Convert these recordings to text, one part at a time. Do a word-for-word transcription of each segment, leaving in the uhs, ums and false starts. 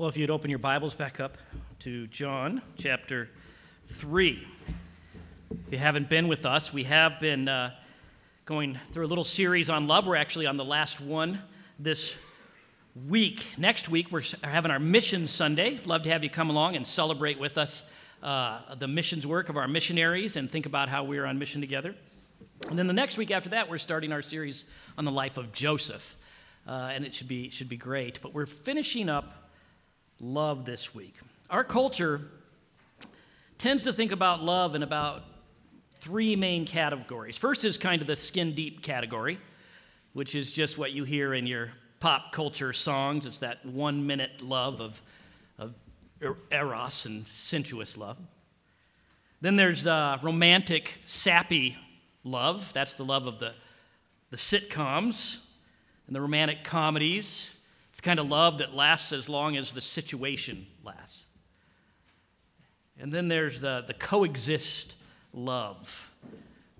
Well, if you'd open your Bibles back up to John chapter three. If you haven't been with us, we have been uh, going through a little series on love. We're actually on the last one this week. Next week, we're having our Mission Sunday. Love to have you come along and celebrate with us uh, the missions work of our missionaries and think about how we're on mission together. And then the next week after that, we're starting our series on the life of Joseph, uh, and it should be should be great. But we're finishing up love this week. Our culture tends to think about love in about three main categories. First is kind of the skin deep category, which is just what you hear in your pop culture songs. It's that one minute love of, of eros and sensuous love. Then there's the romantic, sappy love. That's the love of the, the sitcoms and the romantic comedies. It's the kind of love that lasts as long as the situation lasts. And then there's the, the coexist love,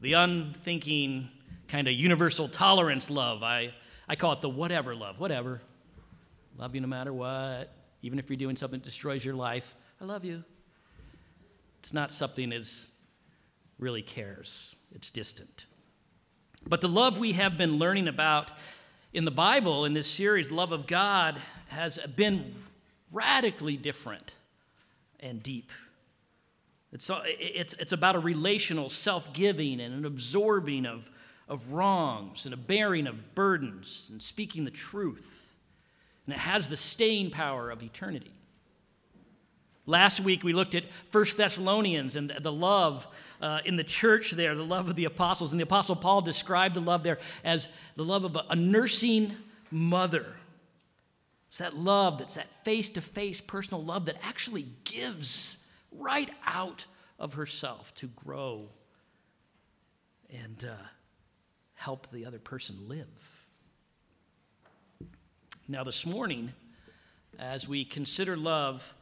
the unthinking kind of universal tolerance love. I, I call it the whatever love, whatever. Love you no matter what, even if you're doing something that destroys your life, I love you. It's not something that really cares, it's distant. But the love we have been learning about in the Bible, in this series, love of God has been radically different and deep. It's it's it's about a relational self-giving and an absorbing of, of wrongs and a bearing of burdens and speaking the truth. And it has the staying power of eternity. Last week, we looked at First Thessalonians and the love uh, in the church there, the love of the apostles. And the Apostle Paul described the love there as the love of a nursing mother. It's that love, that's that face-to-face personal love that actually gives right out of herself to grow and uh, help the other person live. Now, this morning, as we consider love,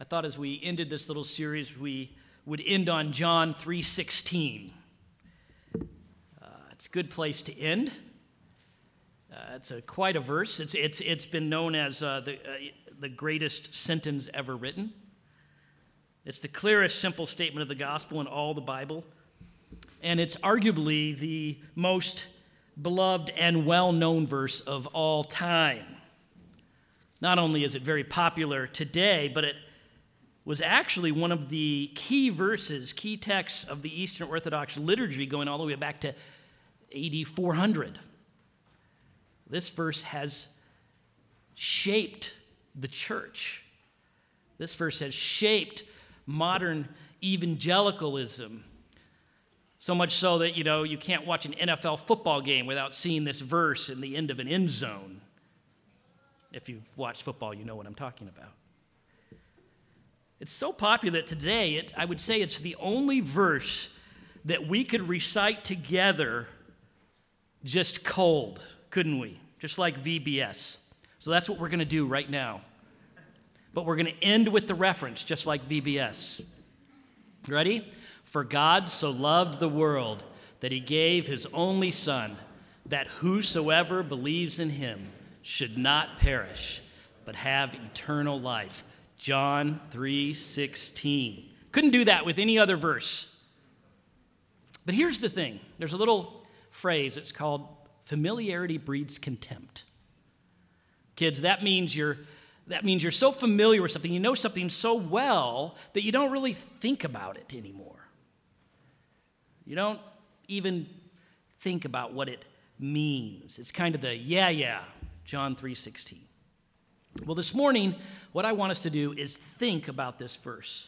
I thought as we ended this little series, we would end on John three sixteen. Uh, it's a good place to end. Uh, it's a, quite a verse. It's it's it's been known as uh, the uh, the greatest sentence ever written. It's the clearest, simple statement of the gospel in all the Bible, and it's arguably the most beloved and well-known verse of all time. Not only is it very popular today, but it was actually one of the key verses, key texts of the Eastern Orthodox liturgy going all the way back to A D four hundred. This verse has shaped the church. This verse has shaped modern evangelicalism, so much so that, you know, you can't watch an N F L football game without seeing this verse in the end of an end zone. If you've watched football, you know what I'm talking about. It's so popular that today, it, I would say it's the only verse that we could recite together just cold, couldn't we? Just like V B S. So that's what we're going to do right now. But we're going to end with the reference, just like V B S. Ready? For God so loved the world that he gave his only Son, that whosoever believes in him should not perish, but have eternal life. John three sixteen. Couldn't do that with any other verse. But here's the thing. There's a little phrase. It's called familiarity breeds contempt. Kids, that means you're that means you're so familiar with something, you know something so well that you don't really think about it anymore. You don't even think about what it means. It's kind of the yeah, yeah, John three sixteen. Well, this morning, what I want us to do is think about this verse.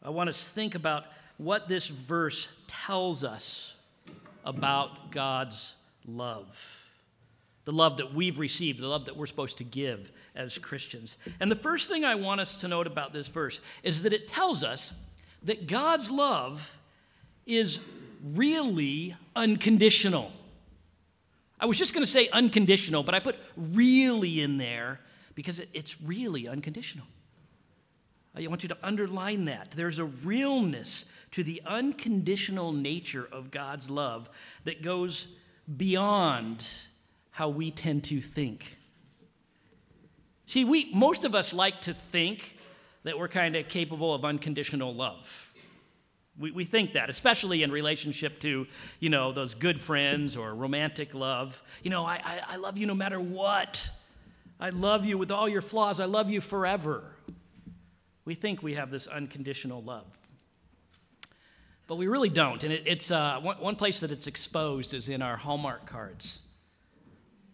I want us to think about what this verse tells us about God's love, the love that we've received, the love that we're supposed to give as Christians. And the first thing I want us to note about this verse is that it tells us that God's love is really unconditional. I was just going to say unconditional, but I put really in there because it's really unconditional. I want you to underline that. There's a realness to the unconditional nature of God's love that goes beyond how we tend to think. See, we most of us like to think that we're kind of capable of unconditional love. We we think that, especially in relationship to, you know, those good friends or romantic love. You know, I, I, I love you no matter what. I love you with all your flaws. I love you forever. We think we have this unconditional love. But we really don't. And it, it's uh, one, one place that it's exposed is in our Hallmark cards.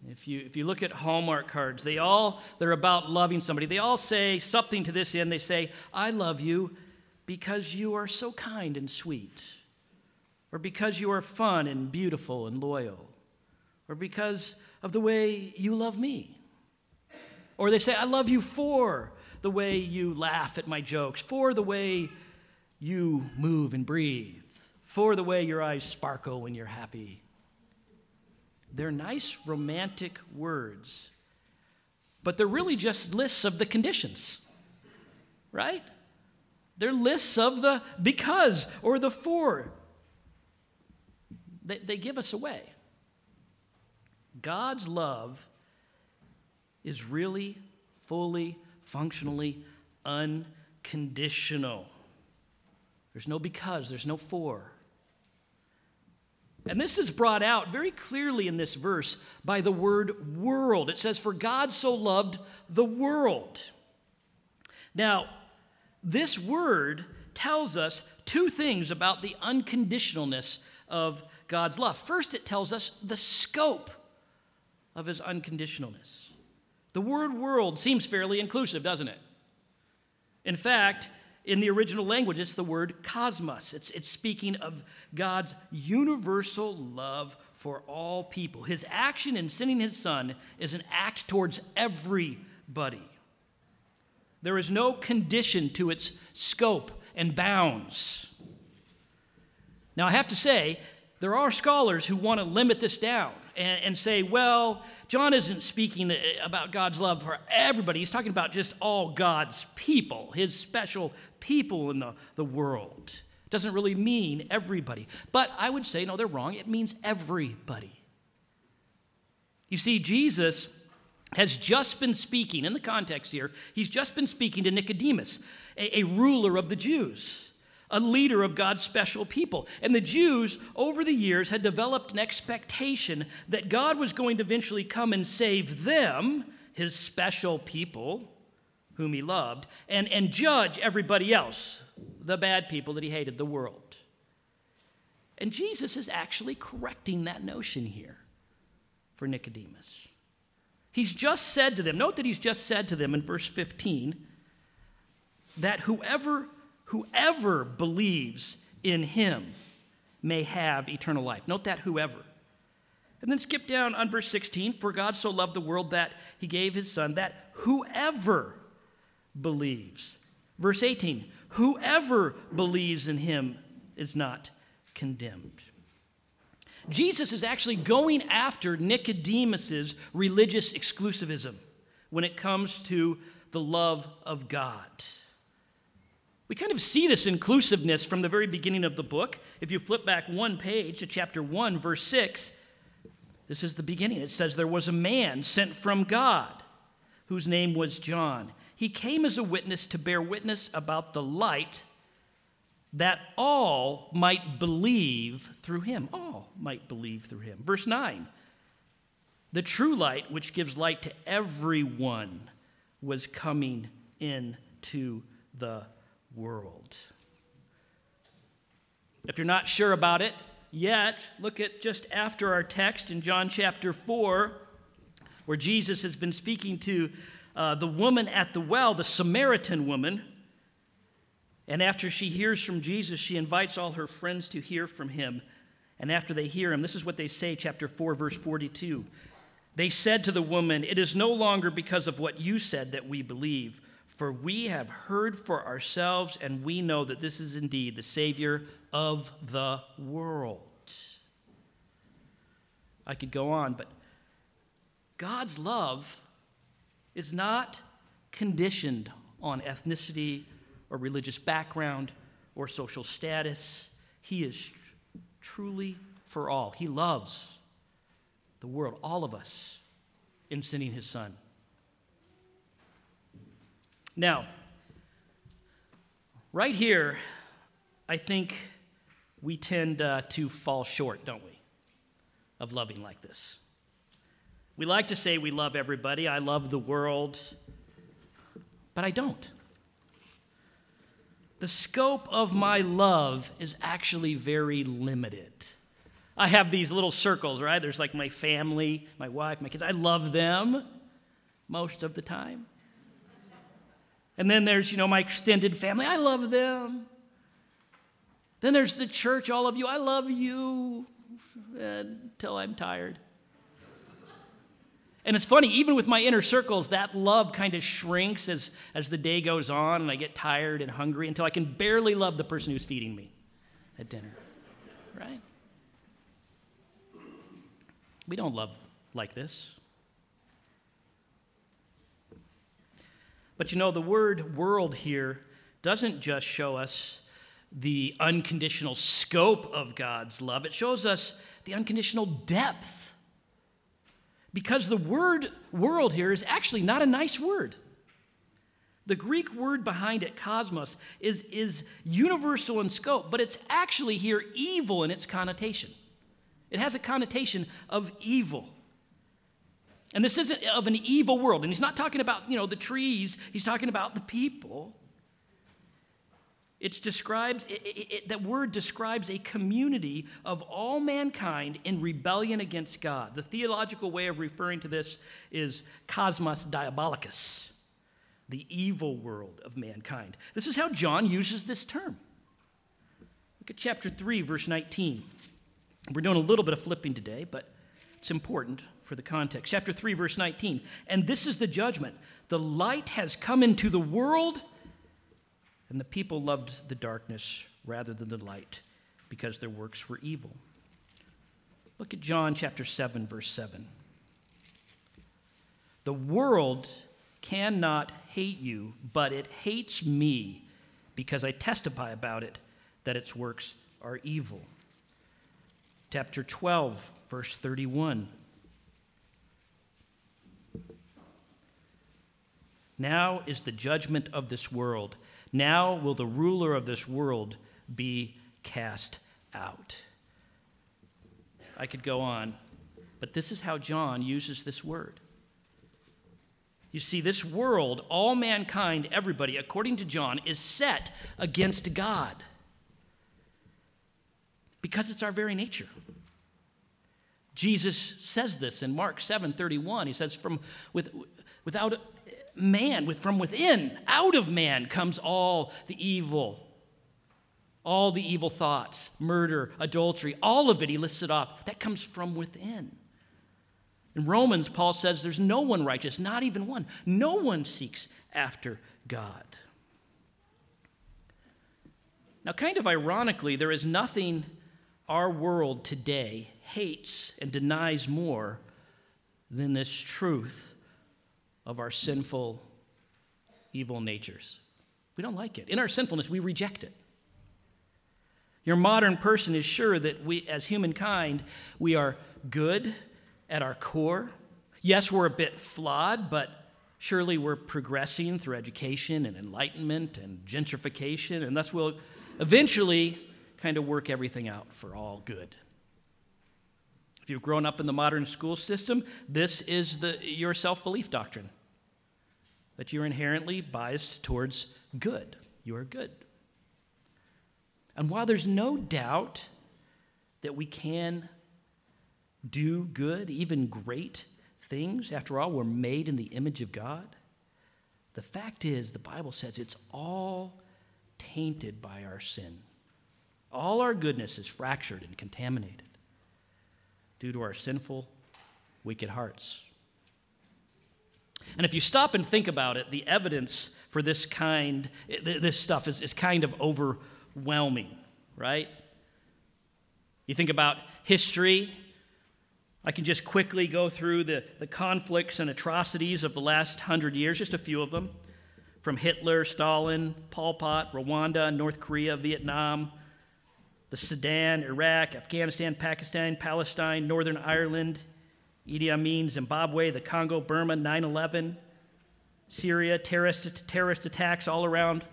If you if you look at Hallmark cards, they all, they're about loving somebody. They all say something to this end. They say, I love you because you are so kind and sweet, or because you are fun and beautiful and loyal, or because of the way you love me. Or they say, I love you for the way you laugh at my jokes, for the way you move and breathe, for the way your eyes sparkle when you're happy. They're nice romantic words, but they're really just lists of the conditions, right? They're lists of the because or the for. They, they give us away. God's love is really, fully, functionally unconditional. There's no because, there's no for. And this is brought out very clearly in this verse by the word world. It says, for God so loved the world. Now, this word tells us two things about the unconditionalness of God's love. First, it tells us the scope of his unconditionalness. The word world seems fairly inclusive, doesn't it? In fact, in the original language, it's the word cosmos. It's, it's speaking of God's universal love for all people. His action in sending his son is an act towards everybody. There is no condition to its scope and bounds. Now, I have to say, there are scholars who want to limit this down and, and say, well, John isn't speaking about God's love for everybody. He's talking about just all God's people, his special people in the, the world. It doesn't really mean everybody. But I would say, no, they're wrong. It means everybody. You see, Jesus has just been speaking, in the context here, he's just been speaking to Nicodemus, a, a ruler of the Jews, a leader of God's special people. And the Jews, over the years, had developed an expectation that God was going to eventually come and save them, his special people, whom he loved, and, and judge everybody else, the bad people that he hated, the world. And Jesus is actually correcting that notion here for Nicodemus. He's just said to them, note that he's just said to them in verse fifteen, that whoever Whoever believes in him may have eternal life. Note that whoever. And then skip down on verse sixteen. For God so loved the world that he gave his son, that whoever believes. Verse eighteen. Whoever believes in him is not condemned. Jesus is actually going after Nicodemus's religious exclusivism when it comes to the love of God. We kind of see this inclusiveness from the very beginning of the book. If you flip back one page to chapter one, verse six, this is the beginning. It says, there was a man sent from God whose name was John. He came as a witness to bear witness about the light that all might believe through him. All might believe through him. Verse nine, the true light which gives light to everyone was coming into the world. If you're not sure about it yet, look at just after our text in John chapter four, where Jesus has been speaking to uh, the woman at the well, the Samaritan woman. And after she hears from Jesus, she invites all her friends to hear from him. And after they hear him, this is what they say, chapter four, verse forty-two. They said to the woman, it is no longer because of what you said that we believe, for we have heard for ourselves, and we know that this is indeed the Savior of the world. I could go on, but God's love is not conditioned on ethnicity or religious background or social status. He is tr- truly for all. He loves the world, all of us, in sending his son. Now, right here, I think we tend uh, to fall short, don't we, of loving like this. We like to say we love everybody. I love the world, but I don't. The scope of my love is actually very limited. I have these little circles, right? There's like my family, my wife, my kids. I love them most of the time. And then there's, you know, my extended family. I love them. Then there's the church, all of you. I love you until I'm tired. And it's funny, even with my inner circles, that love kind of shrinks as, as the day goes on and I get tired and hungry until I can barely love the person who's feeding me at dinner, right? We don't love like this. But you know, the word world here doesn't just show us the unconditional scope of God's love. It shows us the unconditional depth. Because the word world here is actually not a nice word. The Greek word behind it, cosmos, is, is universal in scope, but it's actually here evil in its connotation. It has a connotation of evil. And this isn't of an evil world. And he's not talking about, you know, the trees. He's talking about the people. It describes, it, it, it, that word describes a community of all mankind in rebellion against God. The theological way of referring to this is cosmos diabolicus, the evil world of mankind. This is how John uses this term. Look at chapter three, verse nineteen. We're doing a little bit of flipping today, but it's important for the context. Chapter three, verse nineteen. And this is the judgment. The light has come into the world, and the people loved the darkness rather than the light because their works were evil. Look at John chapter seven, verse seven. The world cannot hate you, but it hates me because I testify about it that its works are evil. Chapter twelve, verse thirty-one. Now is the judgment of this world. Now will the ruler of this world be cast out. I could go on, but this is how John uses this word. You see, this world, all mankind, everybody, according to John, is set against God because it's our very nature. Jesus says this in Mark seven thirty-one. He says, "From with without man, with, from within, out of man comes all the evil, all the evil thoughts, murder, adultery, all of it," he lists it off. That comes from within. In Romans, Paul says there's no one righteous, not even one. No one seeks after God. Now, kind of ironically, there is nothing our world today hates and denies more than this truth of our sinful, evil natures. We don't like it. In our sinfulness, we reject it. Your modern person is sure that we, as humankind, we are good at our core. Yes, we're a bit flawed, but surely we're progressing through education and enlightenment and gentrification, and thus we'll eventually kind of work everything out for all good. If you've grown up in the modern school system, this is the, your self-belief doctrine, that you're inherently biased towards good. You are good. And while there's no doubt that we can do good, even great things, after all, we're made in the image of God, the fact is, the Bible says it's all tainted by our sin. All our goodness is fractured and contaminated due to our sinful, wicked hearts. And if you stop and think about it, the evidence for this kind, this stuff is, is kind of overwhelming, right? You think about history. I can just quickly go through the, the conflicts and atrocities of the last hundred years, just a few of them, from Hitler, Stalin, Pol Pot, Rwanda, North Korea, Vietnam, the Sudan, Iraq, Afghanistan, Pakistan, Palestine, Northern Ireland, Idi Amin, Zimbabwe, the Congo, Burma, nine eleven, Syria, terrorist, terrorist attacks all around,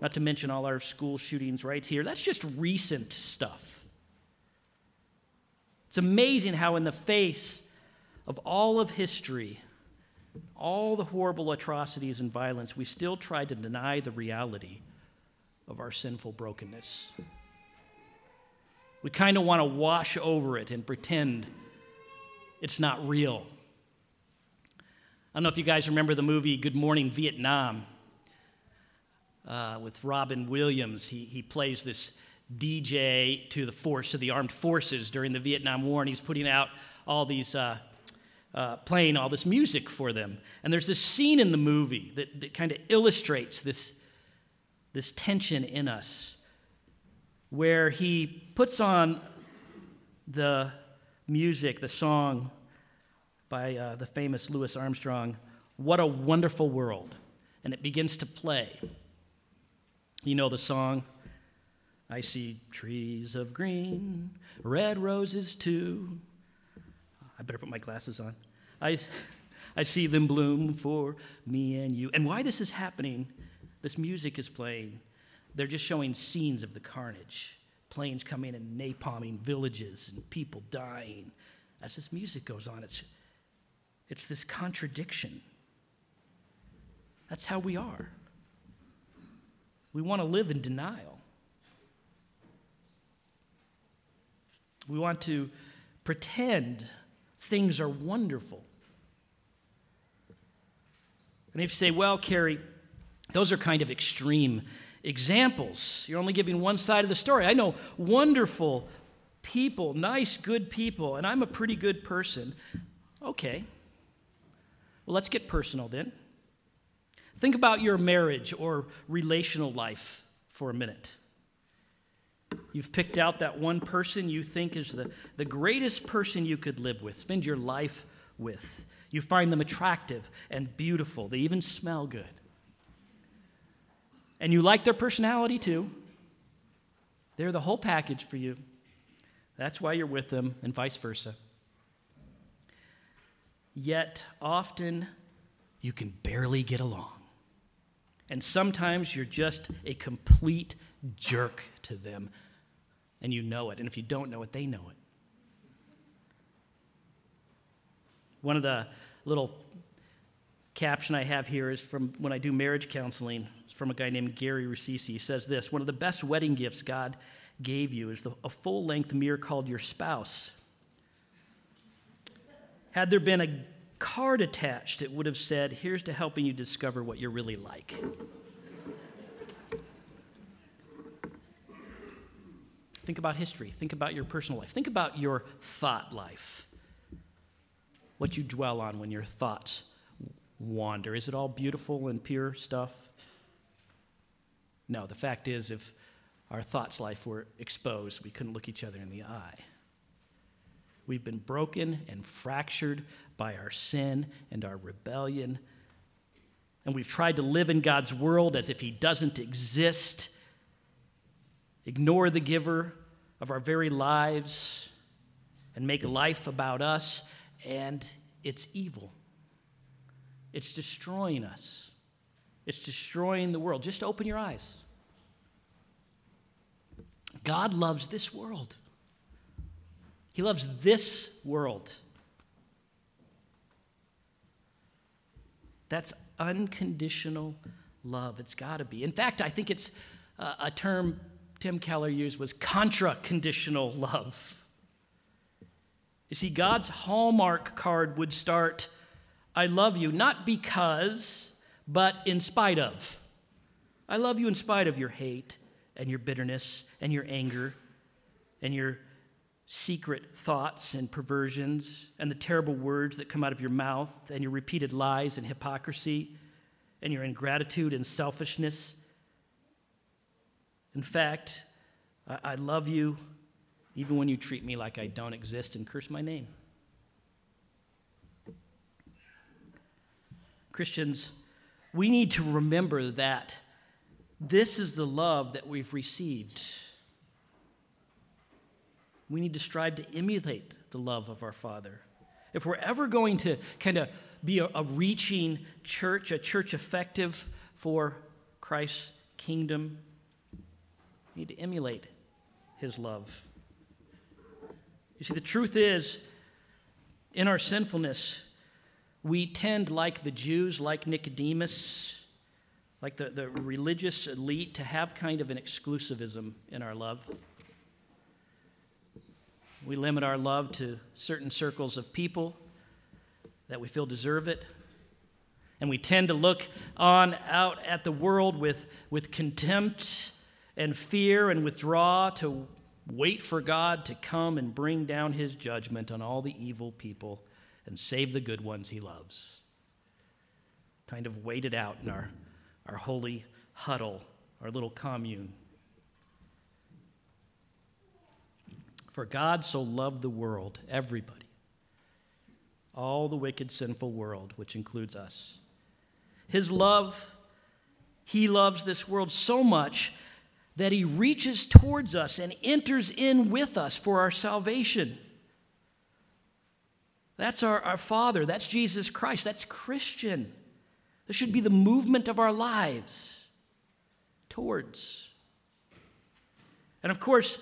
not to mention all our school shootings right here. That's just recent stuff. It's amazing how in the face of all of history, all the horrible atrocities and violence, we still try to deny the reality of our sinful brokenness. We kind of want to wash over it and pretend it's not real. I don't know if you guys remember the movie Good Morning Vietnam uh, with Robin Williams. He, he plays this D J to the force, to the armed forces during the Vietnam War, and he's putting out all these, uh, uh, playing all this music for them. And there's this scene in the movie that, that kind of illustrates this, this tension in us, where he puts on the music, the song by uh, the famous Louis Armstrong, "What a Wonderful World," and it begins to play. You know the song, "I see trees of green, red roses too." I better put my glasses on. I, I see them bloom for me and you. And why this is happening, this music is playing, they're just showing scenes of the carnage. Planes coming and napalming villages and people dying. As this music goes on, it's, it's this contradiction. That's how we are. We want to live in denial. We want to pretend things are wonderful. And if you say, well, Carrie, those are kind of extreme examples. You're only giving one side of the story. I know wonderful people, nice, good people, and I'm a pretty good person. Okay. Well, let's get personal then. Think about your marriage or relational life for a minute. You've picked out that one person you think is the, the greatest person you could live with, spend your life with. You find them attractive and beautiful. They even smell good. And you like their personality too. They're the whole package for you. That's why you're with them, and vice versa. Yet often you can barely get along. And sometimes you're just a complete jerk to them, and you know it. And if you don't know it, they know it. One of the little caption I have here is from when I do marriage counseling. It's from a guy named Gary Ricisi. He says this: one of the best wedding gifts God gave you is the, a full-length mirror called your spouse. Had there been a card attached, it would have said, "Here's to helping you discover what you're really like." Think about history. Think about your personal life. Think about your thought life, what you dwell on when your thoughts wander. Is it all beautiful and pure stuff? No, the fact is, if our thoughts life were exposed, we couldn't look each other in the eye. We've been broken and fractured by our sin and our rebellion. And we've tried to live in God's world as if he doesn't exist, ignore the giver of our very lives, and make life about us, and it's evil. It's destroying us. It's destroying the world. Just open your eyes. God loves this world. He loves this world. That's unconditional love. It's got to be. In fact, I think it's uh, a term Tim Keller used was contra-conditional love. You see, God's hallmark card would start, "I love you, not because, but in spite of." I love you in spite of your hate and your bitterness and your anger and your secret thoughts and perversions and the terrible words that come out of your mouth and your repeated lies and hypocrisy and your ingratitude and selfishness. In fact, I love you even when you treat me like I don't exist and curse my name. Christians, we need to remember that this is the love that we've received. We need to strive to emulate the love of our Father. If we're ever going to kind of be a, a reaching church, a church effective for Christ's kingdom, we need to emulate his love. You see, the truth is, in our sinfulness, we tend, like the Jews, like Nicodemus, like the, the religious elite, to have kind of an exclusivism in our love. We limit our love to certain circles of people that we feel deserve it. And we tend to look on out at the world with, with contempt and fear and withdraw, to wait for God to come and bring down his judgment on all the evil people and save the good ones he loves. Kind of waited out in our, our holy huddle, our little commune. For God so loved the world, everybody, all the wicked, sinful world, which includes us. His love, he loves this world so much that he reaches towards us and enters in with us for our salvation. That's our, our Father. That's Jesus Christ. That's Christian. This should be the movement of our lives towards. And of course,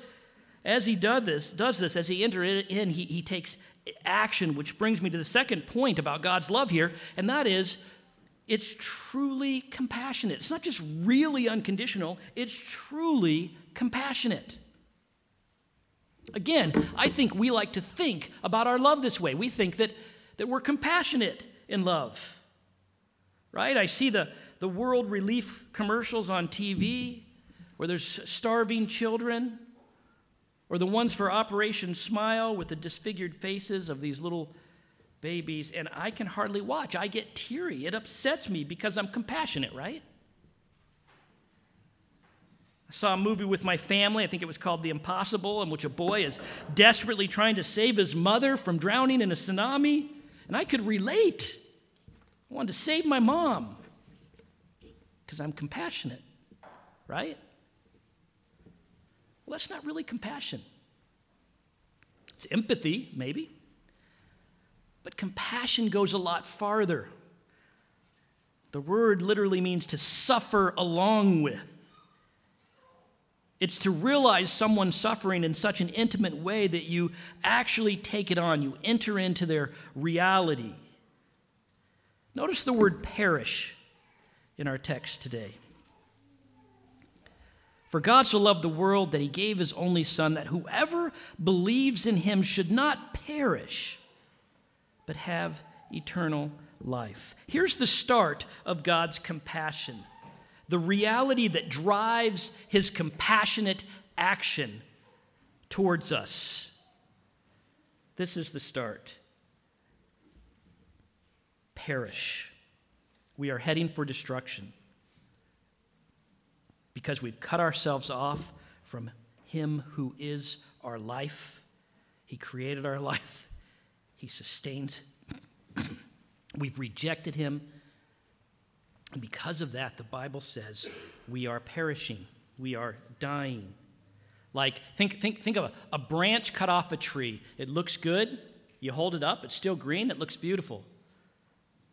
as he does this, does this, as he enters in, he, he takes action, which brings me to the second point about God's love here, and that is, it's truly compassionate. It's not just really unconditional, it's truly compassionate. Again, I think we like to think about our love this way. We think that, that we're compassionate in love, right? I see the, the world relief commercials on T V where there's starving children, or the ones for Operation Smile with the disfigured faces of these little babies, and I can hardly watch. I get teary. It upsets me because I'm compassionate, right? I saw a movie with my family, I think it was called The Impossible, in which a boy is desperately trying to save his mother from drowning in a tsunami, and I could relate. I wanted to save my mom because I'm compassionate, right? Well, that's not really compassion. It's empathy, maybe. But compassion goes a lot farther. The word literally means to suffer along with. It's to realize someone's suffering in such an intimate way that you actually take it on. You enter into their reality. Notice the word perish in our text today. For God so loved the world that he gave his only Son, that whoever believes in him should not perish, but have eternal life. Here's the start of God's compassion. The reality that drives his compassionate action towards us. This is the start. Perish. We are heading for destruction because we've cut ourselves off from him who is our life. He created our life. He sustains. We've rejected him. And because of that, the Bible says we are perishing. We are dying. Like, think think, think of a, a branch cut off a tree. It looks good. You hold it up. It's still green. It looks beautiful.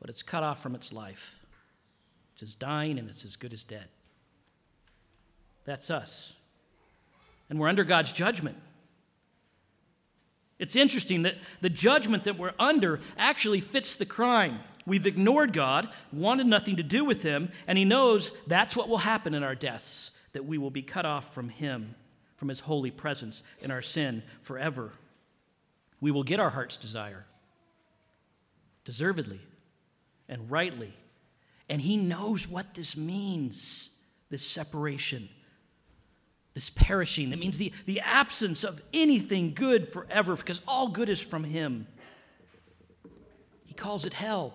But it's cut off from its life. It's as dying, and it's as good as dead. That's us. And we're under God's judgment. It's interesting that the judgment that we're under actually fits the crime. We've ignored God, wanted nothing to do with him, and he knows that's what will happen in our deaths, that we will be cut off from him, from his holy presence in our sin forever. We will get our heart's desire, deservedly and rightly. And he knows what this means, this separation, this perishing. That means the, the absence of anything good forever, because all good is from him. He calls it hell.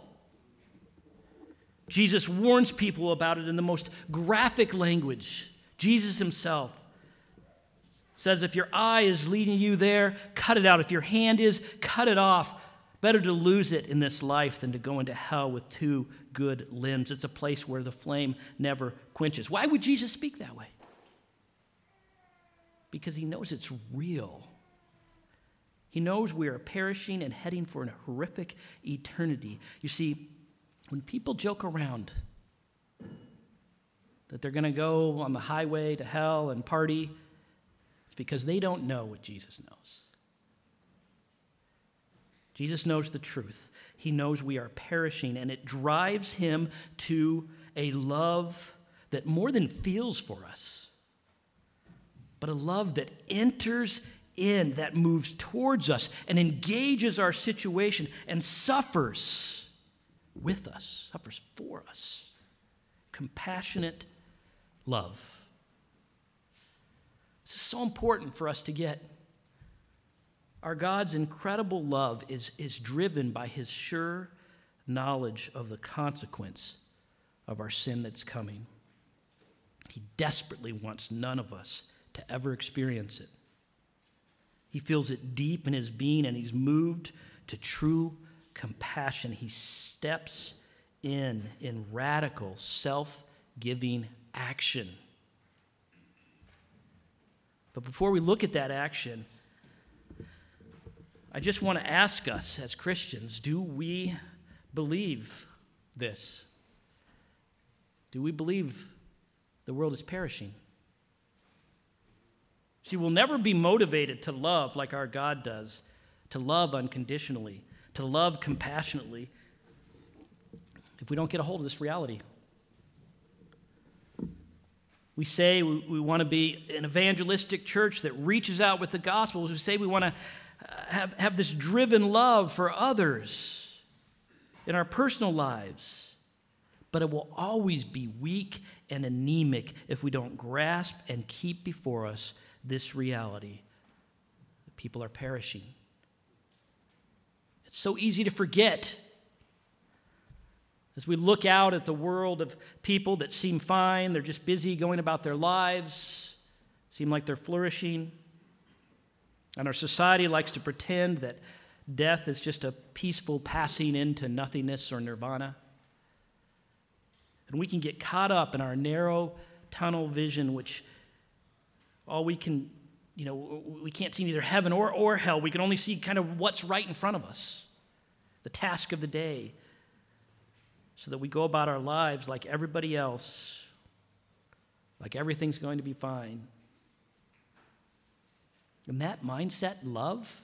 Jesus warns people about it in the most graphic language. Jesus himself says, if your eye is leading you there, cut it out. If your hand is, cut it off. Better to lose it in this life than to go into hell with two good limbs. It's a place where the flame never quenches. Why would Jesus speak that way? Because he knows it's real. He knows we are perishing and heading for a horrific eternity. You see, when people joke around that they're going to go on the highway to hell and party, it's because they don't know what Jesus knows. Jesus knows the truth. He knows we are perishing, and it drives him to a love that more than feels for us, but a love that enters in, that moves towards us and engages our situation and suffers with us, suffers for us. Compassionate love. This is so important for us to get. Our God's incredible love is, is driven by his sure knowledge of the consequence of our sin that's coming. He desperately wants none of us to ever experience it. He feels it deep in his being, and he's moved to true compassion. He steps in in radical self-giving action. But before we look at that action, I just want to ask us as Christians, do we believe this? Do we believe the world is perishing? See, we'll never be motivated to love like our God does, to love unconditionally, to love compassionately, if we don't get a hold of this reality. We say we, we want to be an evangelistic church that reaches out with the gospel. We say we want to have, have this driven love for others in our personal lives. But it will always be weak and anemic if we don't grasp and keep before us this reality. The people are perishing. It's so easy to forget. As we look out at the world of people that seem fine, they're just busy going about their lives, seem like they're flourishing. And our society likes to pretend that death is just a peaceful passing into nothingness or nirvana. And we can get caught up in our narrow tunnel vision, which all we can, you know, we can't see neither heaven or, or hell. We can only see kind of what's right in front of us, the task of the day, so that we go about our lives like everybody else, like everything's going to be fine. And that mindset, love,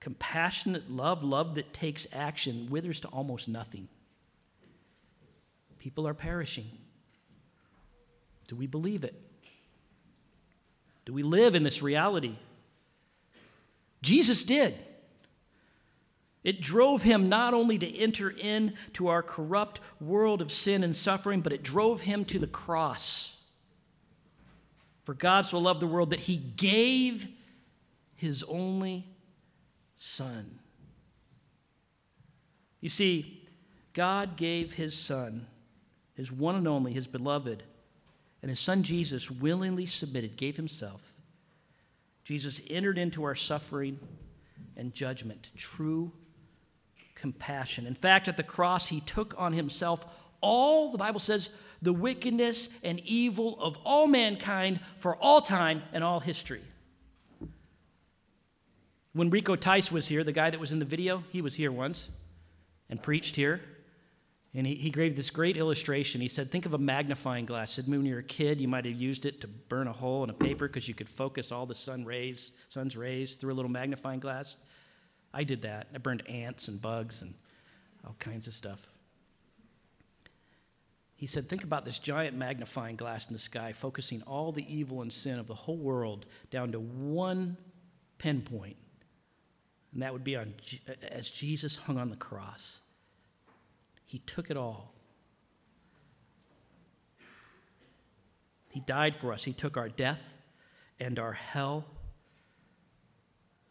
compassionate love, love that takes action, withers to almost nothing. People are perishing. Do we believe it? Do we live in this reality? Jesus did. It drove him not only to enter into our corrupt world of sin and suffering, but it drove him to the cross. For God so loved the world that he gave his only Son. You see, God gave his Son, his one and only, his beloved, and his Son Jesus willingly submitted, gave himself. Jesus entered into our suffering and judgment, true compassion. In fact, at the cross, he took on himself all, the Bible says, the wickedness and evil of all mankind for all time and all history. When Rico Tice was here, the guy that was in the video, he was here once and preached here. And he, he gave this great illustration. He said, think of a magnifying glass. He said, when you were a kid, you might have used it to burn a hole in a paper because you could focus all the sun rays, sun's rays through a little magnifying glass. I did that. I burned ants and bugs and all kinds of stuff. He said, think about this giant magnifying glass in the sky, focusing all the evil and sin of the whole world down to one pinpoint. And that would be on as Jesus hung on the cross. He took it all. He died for us. He took our death and our hell,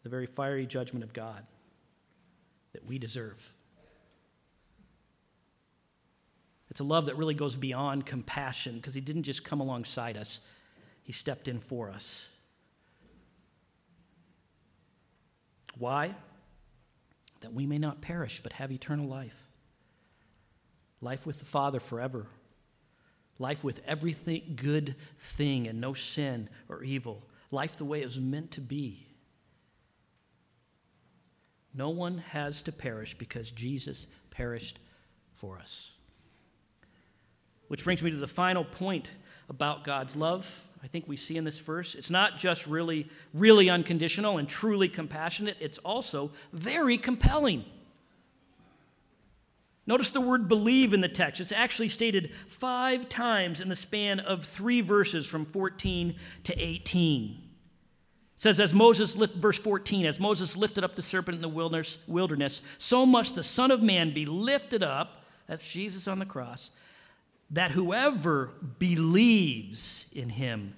the very fiery judgment of God that we deserve. It's a love that really goes beyond compassion because he didn't just come alongside us. He stepped in for us. Why? That we may not perish but have eternal life. Life with the Father forever. Life with everything good thing and no sin or evil. Life the way it was meant to be. No one has to perish because Jesus perished for us. Which brings me to the final point about God's love. I think we see in this verse, it's not just really, really unconditional and truly compassionate, it's also very compelling. Notice the word believe in the text. It's actually stated five times in the span of three verses from fourteen to eighteen. It says, as Moses, lift, verse fourteen, as Moses lifted up the serpent in the wilderness, wilderness, so must the Son of Man be lifted up, that's Jesus on the cross, that whoever believes in him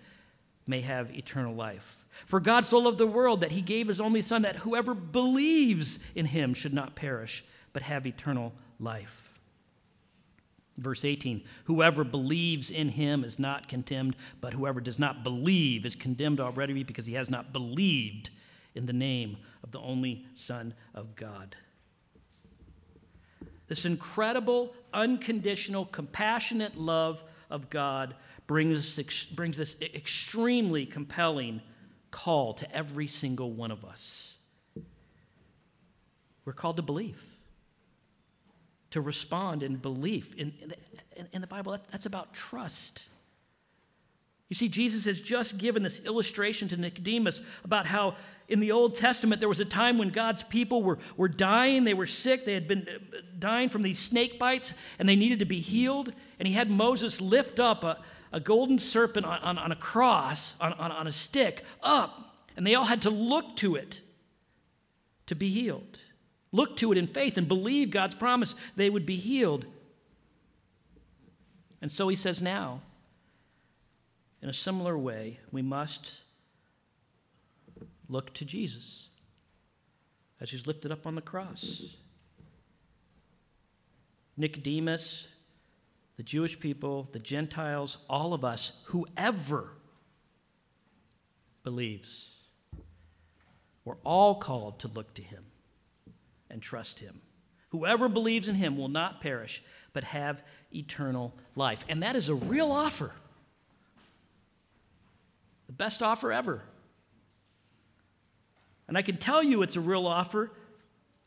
may have eternal life. For God so loved the world that he gave his only Son, that whoever believes in him should not perish, but have eternal life. Verse eighteen, whoever believes in him is not condemned, but whoever does not believe is condemned already because he has not believed in the name of the only Son of God. This incredible, unconditional, compassionate love of God brings this, brings this extremely compelling call to every single one of us. We're called to believe, to respond in belief. In, in, the, in the Bible, that, that's about trust. You see, Jesus has just given this illustration to Nicodemus about how in the Old Testament there was a time when God's people were, were dying, they were sick, they had been dying from these snake bites, and they needed to be healed. And he had Moses lift up a, a golden serpent on, on, on a cross, on, on, on a stick, up, and they all had to look to it to be healed. Look to it in faith and believe God's promise they would be healed. And so he says now, in a similar way, we must look to Jesus as he's lifted up on the cross. Nicodemus, the Jewish people, the Gentiles, all of us, whoever believes, we're all called to look to him and trust him. Whoever believes in him will not perish, but have eternal life. And that is a real offer. The best offer ever. And I can tell you it's a real offer,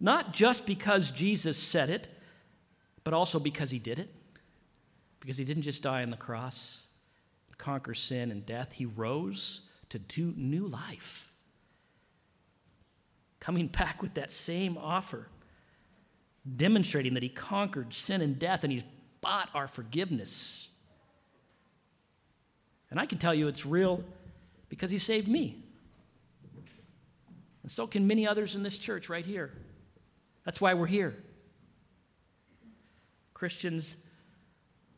not just because Jesus said it, but also because he did it. Because he didn't just die on the cross, conquer sin and death. He rose to do new life, coming back with that same offer, demonstrating that he conquered sin and death, and he's bought our forgiveness. And I can tell you it's real because he saved me. And so can many others in this church right here. That's why we're here. Christians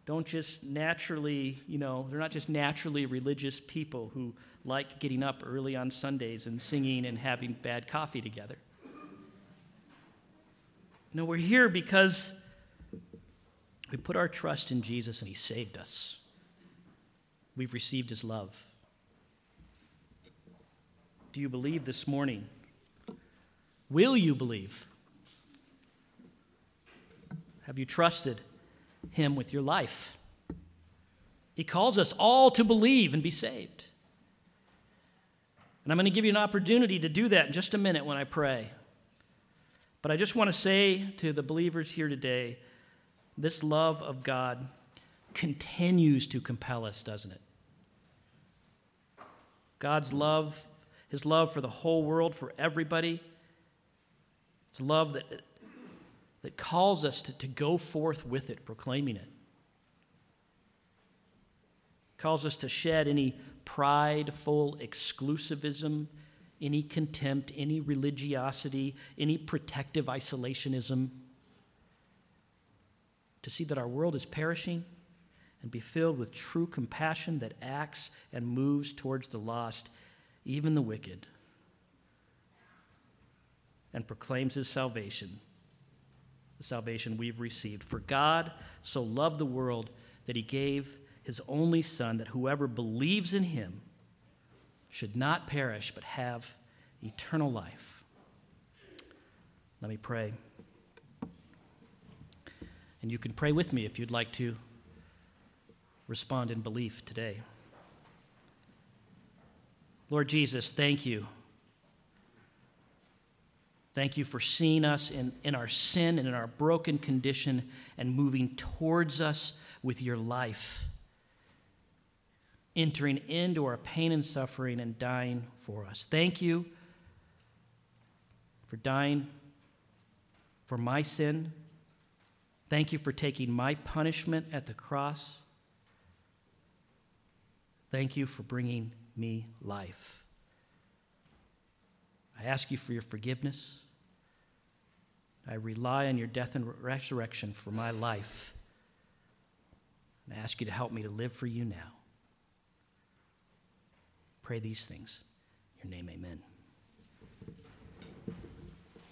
don't just naturally, you know, they're not just naturally religious people who like getting up early on Sundays and singing and having bad coffee together. No, we're here because we put our trust in Jesus and he saved us. We've received his love. Do you believe this morning? Will you believe? Have you trusted him with your life? He calls us all to believe and be saved. And I'm going to give you an opportunity to do that in just a minute when I pray. But I just want to say to the believers here today, this love of God continues to compel us, doesn't it? God's love, his love for the whole world, for everybody. It's love that, that calls us to, to go forth with it, proclaiming it. It calls us to shed any prideful exclusivism, any contempt, any religiosity, any protective isolationism. To see that our world is perishing and be filled with true compassion that acts and moves towards the lost, even the wicked, and proclaims his salvation, the salvation we've received. For God so loved the world that he gave his only Son, that whoever believes in him should not perish but have eternal life. Let me pray. And you can pray with me if you'd like to respond in belief today. Lord Jesus, thank you Thank you for seeing us in, in our sin and in our broken condition and moving towards us with your life, entering into our pain and suffering and dying for us. Thank you for dying for my sin. Thank you for taking my punishment at the cross. Thank you for bringing me life. I ask you for your forgiveness. I rely on your death and resurrection for my life. And I ask you to help me to live for you now. Pray these things. In your name, amen.